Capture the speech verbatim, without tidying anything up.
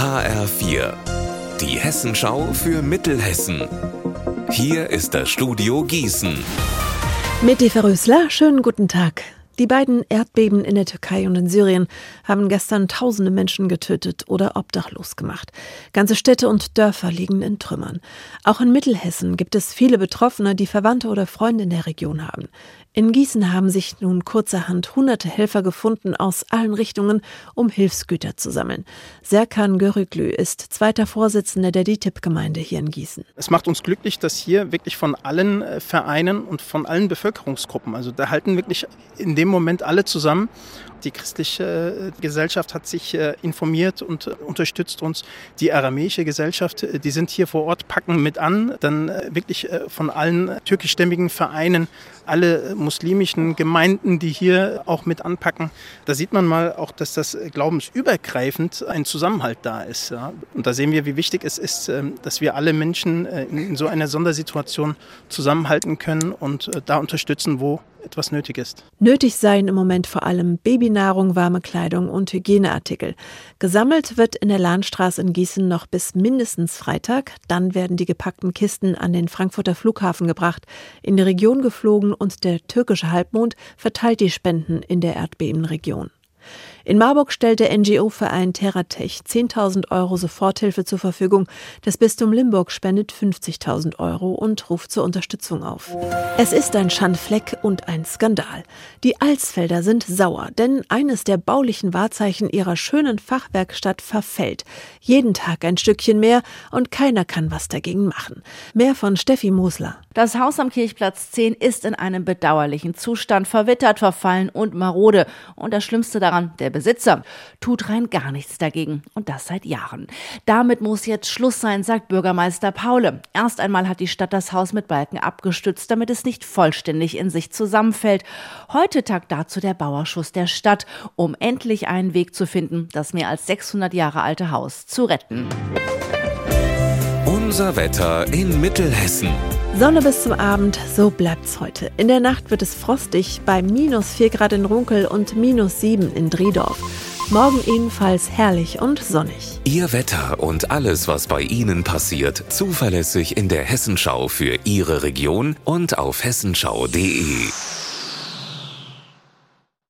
H R vier, die Hessenschau für Mittelhessen. Hier ist das Studio Gießen. Mit Eva Rösler, schönen guten Tag. Die beiden Erdbeben in der Türkei und in Syrien haben gestern tausende Menschen getötet oder obdachlos gemacht. Ganze Städte und Dörfer liegen in Trümmern. Auch in Mittelhessen gibt es viele Betroffene, die Verwandte oder Freunde in der Region haben. In Gießen haben sich nun kurzerhand hunderte Helfer gefunden aus allen Richtungen, um Hilfsgüter zu sammeln. Serkan Görüklü ist zweiter Vorsitzender der D I T I B-Gemeinde hier in Gießen. Es macht uns glücklich, dass hier wirklich von allen Vereinen und von allen Bevölkerungsgruppen, also da halten wirklich in dem Moment alle zusammen. Die christliche Gesellschaft hat sich informiert und unterstützt uns. Die aramäische Gesellschaft, die sind hier vor Ort, packen mit an. Dann wirklich von allen türkischstämmigen Vereinen, alle muslimischen Gemeinden, die hier auch mit anpacken. Da sieht man mal auch, dass das glaubensübergreifend ein Zusammenhalt da ist. Und da sehen wir, wie wichtig es ist, dass wir alle Menschen in so einer Sondersituation zusammenhalten können und da unterstützen, wo etwas nötig ist. Nötig seien im Moment vor allem Babynahrung, warme Kleidung und Hygieneartikel. Gesammelt wird in der Lahnstraße in Gießen noch bis mindestens Freitag. Dann werden die gepackten Kisten an den Frankfurter Flughafen gebracht, in die Region geflogen und der türkische Halbmond verteilt die Spenden in der Erdbebenregion. In Marburg stellt der N G O-Verein Terratech zehntausend Euro Soforthilfe zur Verfügung. Das Bistum Limburg spendet fünfzigtausend Euro und ruft zur Unterstützung auf. Es ist ein Schandfleck und ein Skandal. Die Alsfelder sind sauer, denn eines der baulichen Wahrzeichen ihrer schönen Fachwerkstatt verfällt. Jeden Tag ein Stückchen mehr und keiner kann was dagegen machen. Mehr von Steffi Mosler. Das Haus am Kirchplatz zehn ist in einem bedauerlichen Zustand, verwittert, verfallen und marode. Und das Schlimmste daran, der Besitzer tut rein gar nichts dagegen und das seit Jahren. Damit muss jetzt Schluss sein, sagt Bürgermeister Paule. Erst einmal hat die Stadt das Haus mit Balken abgestützt, damit es nicht vollständig in sich zusammenfällt. Heute tagt dazu der Bauausschuss der Stadt, um endlich einen Weg zu finden, das mehr als sechshundert Jahre alte Haus zu retten. Unser Wetter in Mittelhessen. Sonne bis zum Abend, so bleibt's heute. In der Nacht wird es frostig bei minus vier Grad in Runkel und minus sieben in Driedorf. Morgen ebenfalls herrlich und sonnig. Ihr Wetter und alles, was bei Ihnen passiert, zuverlässig in der Hessenschau für Ihre Region und auf hessenschau punkt de.